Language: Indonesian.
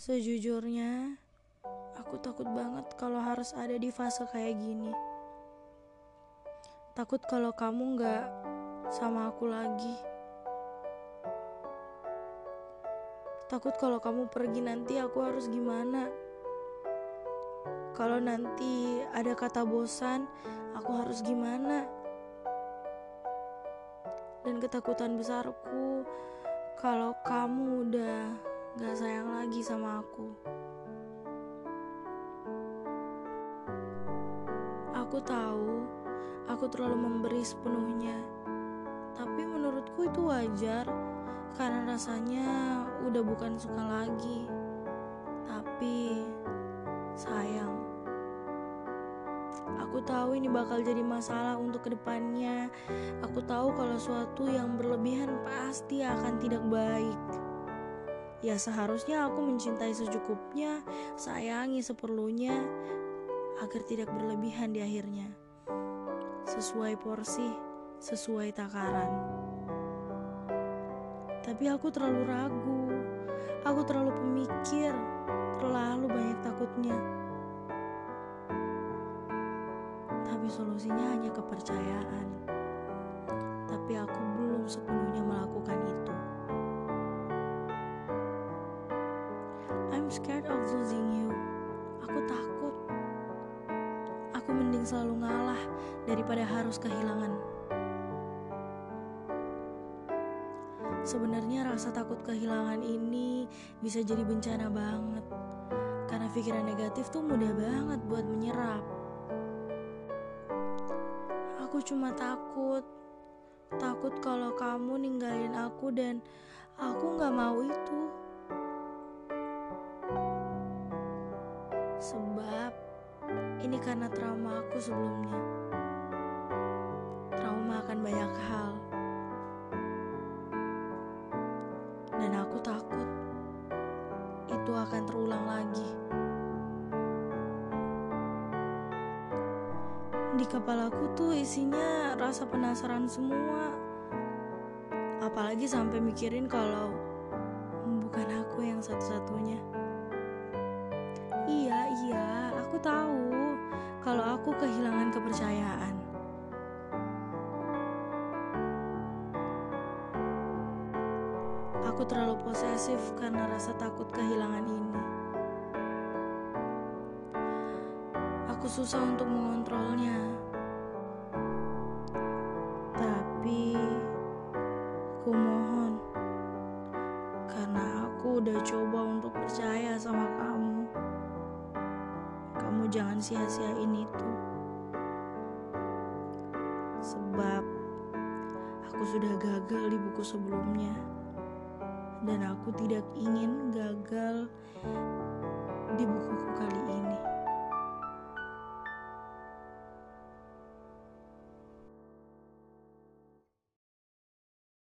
Sejujurnya, aku takut banget kalau harus ada di fase kayak gini. Takut kalau kamu gak sama aku lagi. Takut kalau kamu pergi nanti aku harus gimana. Kalau nanti ada kata bosan, aku harus gimana. Dan ketakutan besarku kalau kamu udah gak sayang lagi sama aku. Aku tahu aku terlalu memberi sepenuhnya, tapi menurutku itu wajar, karena rasanya udah bukan suka lagi, tapi sayang. Aku tahu ini bakal jadi masalah untuk kedepannya. Aku tahu kalau suatu yang berlebihan pasti akan tidak baik. Ya seharusnya aku mencintai secukupnya, sayangi seperlunya, agar tidak berlebihan di akhirnya. Sesuai porsi, sesuai takaran. Tapi aku terlalu ragu, aku terlalu pemikir, terlalu banyak takutnya. Tapi solusinya hanya kepercayaan. Tapi aku belum sepenuhnya melakukan itu. I'm scared of losing you. Aku takut. Aku mending selalu ngalah daripada harus kehilangan. Sebenarnya rasa takut kehilangan ini bisa jadi bencana banget. Karena pikiran negatif tuh mudah banget buat menyerap. Aku cuma takut. Takut kalau kamu ninggalin aku dan aku gak mau itu. Sebab ini karena trauma aku sebelumnya. Trauma akan banyak hal. Dan aku takut itu akan terulang lagi. Di kepalaku tuh isinya rasa penasaran semua. Apalagi sampai mikirin kalau bukan aku yang satu-satunya. Iya, aku tahu kalau aku kehilangan kepercayaan. Aku terlalu posesif karena rasa takut kehilangan ini. Aku susah untuk mengontrolnya. Tapi aku mohon, karena aku udah coba untuk percaya sama kamu. Kamu jangan sia-siain itu. Sebab aku sudah gagal di buku sebelumnya. Dan aku tidak ingin gagal di bukuku kali ini.